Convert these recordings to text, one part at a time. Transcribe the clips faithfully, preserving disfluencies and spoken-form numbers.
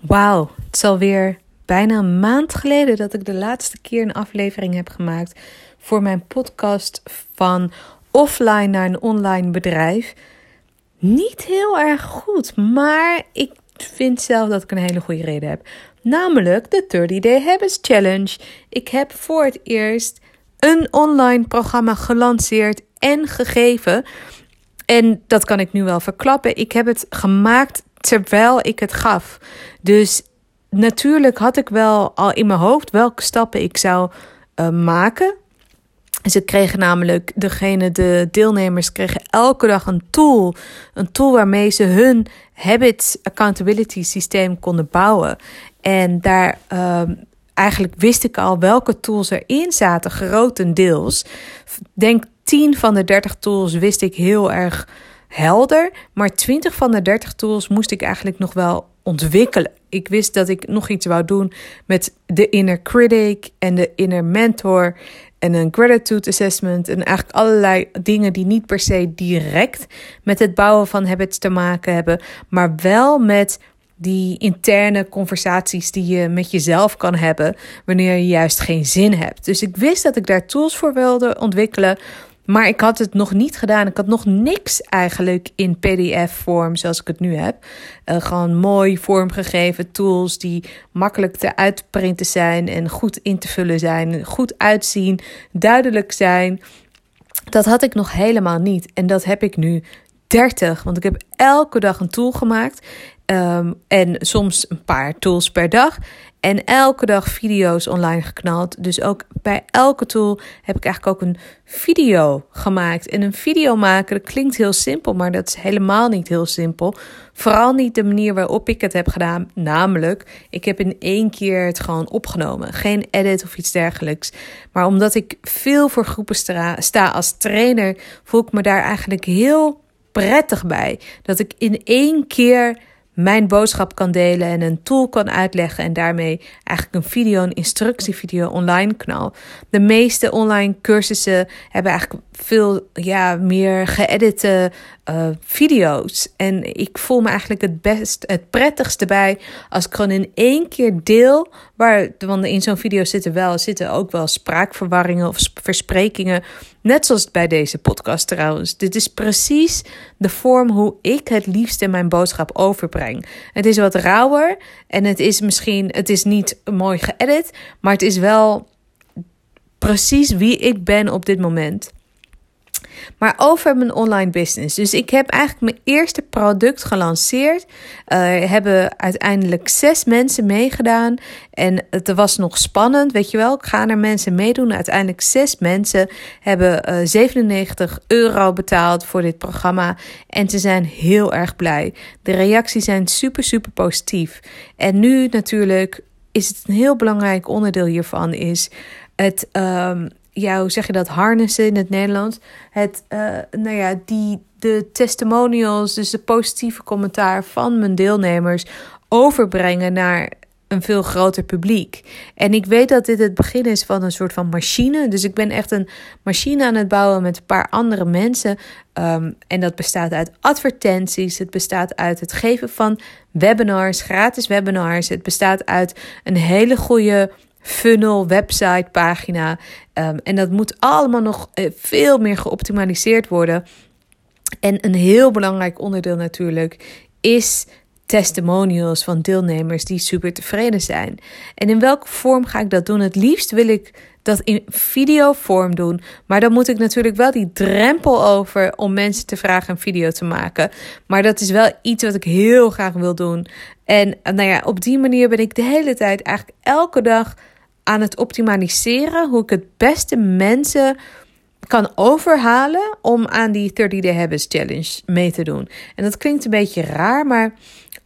Wauw, het is alweer bijna een maand geleden dat ik de laatste keer een aflevering heb gemaakt voor mijn podcast van offline naar een online bedrijf. Niet heel erg goed, maar ik vind zelf dat ik een hele goede reden heb. Namelijk de dertig Day Habits Challenge. Ik heb voor het eerst een online programma gelanceerd en gegeven. En dat kan ik nu wel verklappen. Ik heb het gemaakt terwijl ik het gaf. Dus natuurlijk had ik wel al in mijn hoofd welke stappen ik zou uh, maken. Ze kregen namelijk, degene, de deelnemers kregen elke dag een tool. Een tool waarmee ze hun habits accountability systeem konden bouwen. En daar uh, eigenlijk wist ik al welke tools erin zaten, grotendeels. Denk tien van de dertig tools wist ik heel erg helder. Maar twintig van de dertig tools moest ik eigenlijk nog wel ontwikkelen. Ik wist dat ik nog iets wou doen met de inner critic en de inner mentor en een gratitude assessment en eigenlijk allerlei dingen die niet per se direct met het bouwen van habits te maken hebben, maar wel met die interne conversaties die je met jezelf kan hebben wanneer je juist geen zin hebt. Dus ik wist dat ik daar tools voor wilde ontwikkelen, maar ik had het nog niet gedaan. Ik had nog niks eigenlijk in P D F-vorm zoals ik het nu heb. Uh, gewoon mooi vormgegeven tools die makkelijk te uitprinten zijn en goed in te vullen zijn, goed uitzien, duidelijk zijn. Dat had ik nog helemaal niet en dat heb ik nu dertig, want ik heb elke dag een tool gemaakt. Um, en soms een paar tools per dag. En elke dag video's online geknald. Dus ook bij elke tool heb ik eigenlijk ook een video gemaakt. En een video maken, dat klinkt heel simpel, maar dat is helemaal niet heel simpel. Vooral niet de manier waarop ik het heb gedaan. Namelijk, ik heb in één keer het gewoon opgenomen. Geen edit of iets dergelijks. Maar omdat ik veel voor groepen sta, sta als trainer, voel ik me daar eigenlijk heel prettig bij. Dat ik in één keer mijn boodschap kan delen en een tool kan uitleggen en daarmee eigenlijk een video, een instructievideo online knal. De meeste online cursussen hebben eigenlijk veel ja, meer geëdite uh, video's. En ik voel me eigenlijk het best, het prettigste bij als ik gewoon in één keer deel, waar, want in zo'n video zitten, wel, zitten ook wel spraakverwarringen of sp- versprekingen. Net zoals bij deze podcast trouwens. Dit is precies de vorm hoe ik het liefst in mijn boodschap overbreng. Het is wat rauwer en het is misschien, het is niet mooi geëdit, maar het is wel precies wie ik ben op dit moment. Maar over mijn online business. Dus ik heb eigenlijk mijn eerste product gelanceerd. Er uh, hebben uiteindelijk zes mensen meegedaan. En het was nog spannend, weet je wel. Ik ga er mensen meedoen. Uiteindelijk zes mensen hebben uh, zevenennegentig euro betaald voor dit programma. En ze zijn heel erg blij. De reacties zijn super, super positief. En nu natuurlijk is het een heel belangrijk onderdeel hiervan. Is het... Uh, Ja, hoe zeg je dat? Harnessen in het Nederlands. Het, uh, nou ja, die, de testimonials, dus de positieve commentaar van mijn deelnemers overbrengen naar een veel groter publiek. En ik weet dat dit het begin is van een soort van machine. Dus ik ben echt een machine aan het bouwen met een paar andere mensen. Um, en dat bestaat uit advertenties. Het bestaat uit het geven van webinars, gratis webinars. Het bestaat uit een hele goede funnel, website, pagina. Um, en dat moet allemaal nog veel meer geoptimaliseerd worden. En een heel belangrijk onderdeel natuurlijk is testimonials van deelnemers die super tevreden zijn. En in welke vorm ga ik dat doen? Het liefst wil ik dat in videovorm doen. Maar dan moet ik natuurlijk wel die drempel over om mensen te vragen een video te maken. Maar dat is wel iets wat ik heel graag wil doen. En nou ja, op die manier ben ik de hele tijd, eigenlijk elke dag aan het optimaliseren hoe ik het beste mensen kan overhalen om aan die dertig Day Habits Challenge mee te doen. En dat klinkt een beetje raar, maar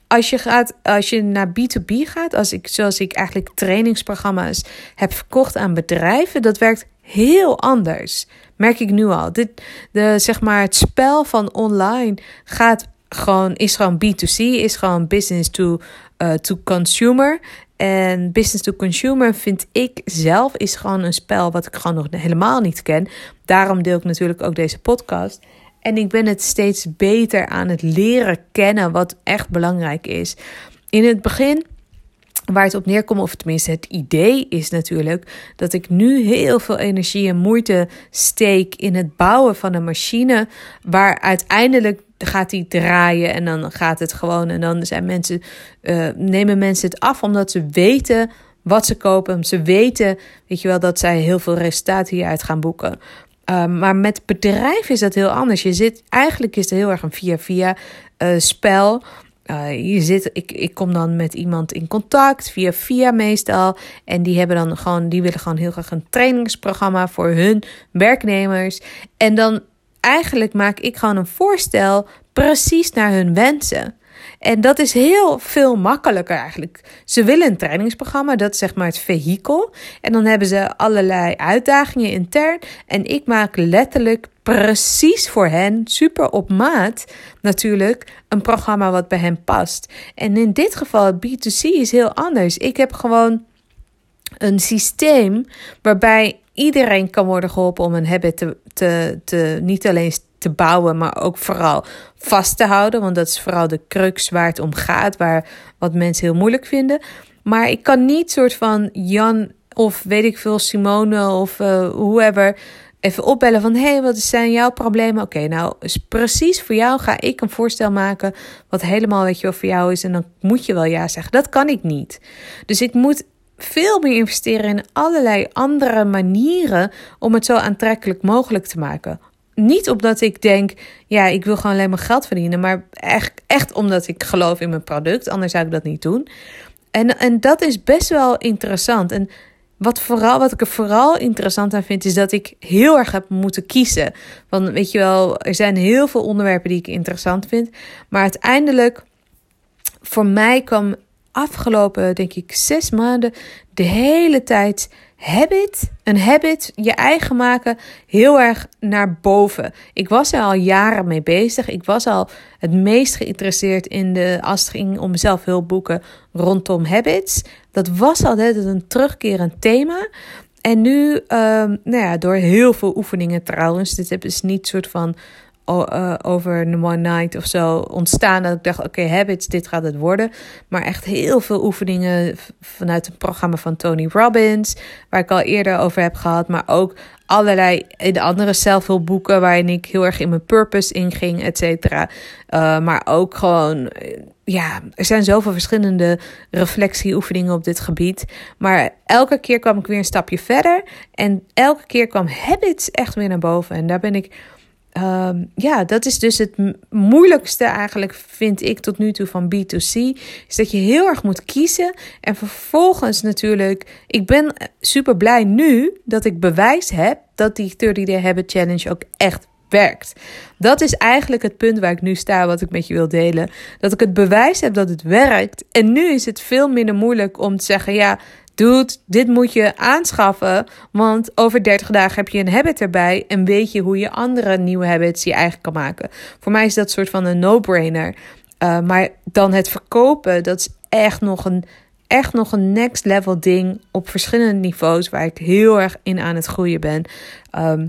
als je gaat, als je naar B to B gaat, als ik, zoals ik eigenlijk trainingsprogramma's heb verkocht aan bedrijven, dat werkt heel anders. Merk ik nu al. Dit, de, zeg maar, het spel van online gaat gewoon, is gewoon B to C, is gewoon business to, uh, to consumer. En business to consumer vind ik zelf is gewoon een spel wat ik gewoon nog helemaal niet ken. Daarom deel ik natuurlijk ook deze podcast. En ik ben het steeds beter aan het leren kennen wat echt belangrijk is. In het begin Waar het op neerkomt, of tenminste het idee is natuurlijk, dat ik nu heel veel energie en moeite steek in het bouwen van een machine waar uiteindelijk gaat die draaien en dan gaat het gewoon. En dan zijn mensen, uh, nemen mensen het af omdat ze weten wat ze kopen. Ze weten, weet je wel, dat zij heel veel resultaat hieruit gaan boeken. Uh, maar met bedrijf is dat heel anders. Je zit, eigenlijk is het heel erg een via-via uh, spel. Uh, je zit, ik, ik kom dan met iemand in contact, via via meestal. En die hebben dan gewoon, die willen gewoon heel graag een trainingsprogramma voor hun werknemers. En dan eigenlijk maak ik gewoon een voorstel precies naar hun wensen. En dat is heel veel makkelijker eigenlijk. Ze willen een trainingsprogramma, dat is zeg maar het vehikel. En dan hebben ze allerlei uitdagingen intern. En ik maak letterlijk precies voor hen, super op maat natuurlijk, een programma wat bij hen past. En in dit geval, B twee C is heel anders. Ik heb gewoon een systeem waarbij iedereen kan worden geholpen om een habit te, te, te niet alleen te bouwen, maar ook vooral vast te houden. Want dat is vooral de crux waar het om gaat, waar wat mensen heel moeilijk vinden. Maar ik kan niet soort van Jan of weet ik veel, Simone of uh, whoever even opbellen van, hé, hey, wat zijn jouw problemen? Oké, okay, nou, is precies voor jou ga ik een voorstel maken wat helemaal, weet je wel, voor jou is. En dan moet je wel ja zeggen. Dat kan ik niet. Dus ik moet veel meer investeren in allerlei andere manieren om het zo aantrekkelijk mogelijk te maken. Niet omdat ik denk, ja, ik wil gewoon alleen maar geld verdienen, maar echt, echt omdat ik geloof in mijn product. Anders zou ik dat niet doen. En, en dat is best wel interessant. En wat, vooral, wat ik er vooral interessant aan vind, is dat ik heel erg heb moeten kiezen. Want weet je wel, er zijn heel veel onderwerpen die ik interessant vind. Maar uiteindelijk, voor mij kwam afgelopen, denk ik, zes maanden de hele tijd habit, een habit, je eigen maken, heel erg naar boven. Ik was er al jaren mee bezig. Ik was al het meest geïnteresseerd in de, als het ging om zelfhulpboeken rondom habits. Dat was altijd een terugkerend thema. En nu, uh, nou ja, door heel veel oefeningen trouwens. Dit is niet soort van O, uh, over the one night of zo ontstaan. Dat ik dacht, oké, okay, habits, dit gaat het worden. Maar echt heel veel oefeningen v- vanuit het programma van Tony Robbins, waar ik al eerder over heb gehad. Maar ook allerlei de andere zelfhulpboeken waarin ik heel erg in mijn purpose inging, et cetera. Uh, maar ook gewoon, ja, er zijn zoveel verschillende reflectieoefeningen op dit gebied. Maar elke keer kwam ik weer een stapje verder. En elke keer kwam habits echt weer naar boven. En daar ben ik... Um, ja, dat is dus het moeilijkste eigenlijk, vind ik tot nu toe van B twee C. Is dat je heel erg moet kiezen. En vervolgens natuurlijk, ik ben super blij nu dat ik bewijs heb dat die dertig Day Habit Challenge ook echt werkt. Dat is eigenlijk het punt waar ik nu sta, wat ik met je wil delen. Dat ik het bewijs heb dat het werkt. En nu is het veel minder moeilijk om te zeggen, ja, dude, dit moet je aanschaffen, want over dertig dagen heb je een habit erbij en weet je hoe je andere nieuwe habits je eigen kan maken. Voor mij is dat soort van een no-brainer. Uh, maar dan het verkopen, dat is echt nog een, echt nog een next level ding op verschillende niveaus waar ik heel erg in aan het groeien ben. Um,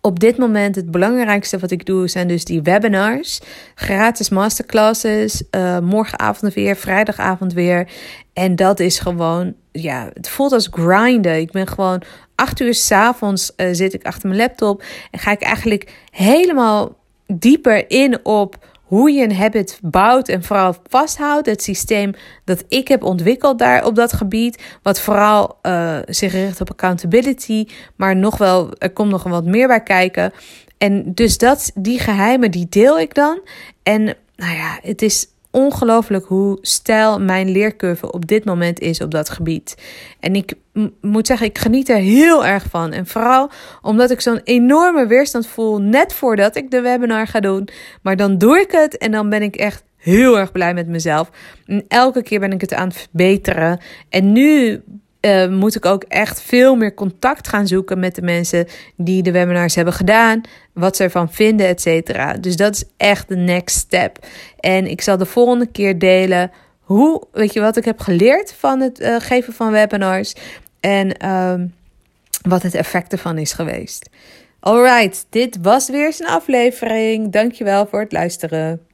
Op dit moment het belangrijkste wat ik doe zijn dus die webinars, gratis masterclasses, uh, morgenavond weer, vrijdagavond weer. En dat is gewoon, ja, het voelt als grinden. Ik ben gewoon acht uur 's avonds uh, zit ik achter mijn laptop en ga ik eigenlijk helemaal dieper in op hoe je een habit bouwt en vooral vasthoudt. Het systeem dat ik heb ontwikkeld daar op dat gebied. Wat vooral uh, zich richt op accountability. Maar nog wel, er komt nog wat meer bij kijken. En dus dat, die geheimen, die deel ik dan. En nou ja, het is ongelooflijk hoe steil mijn leercurve op dit moment is op dat gebied. En ik m- moet zeggen, ik geniet er heel erg van. En vooral omdat ik zo'n enorme weerstand voel net voordat ik de webinar ga doen. Maar dan doe ik het en dan ben ik echt heel erg blij met mezelf. En elke keer ben ik het aan het verbeteren. En nu uh, moet ik ook echt veel meer contact gaan zoeken met de mensen die de webinars hebben gedaan, wat ze ervan vinden, et cetera. Dus dat is echt de next step. En ik zal de volgende keer delen hoe, weet je wat ik heb geleerd van het uh, geven van webinars en um, wat het effect ervan is geweest. Alright, dit was weer eens een aflevering. Dankjewel voor het luisteren.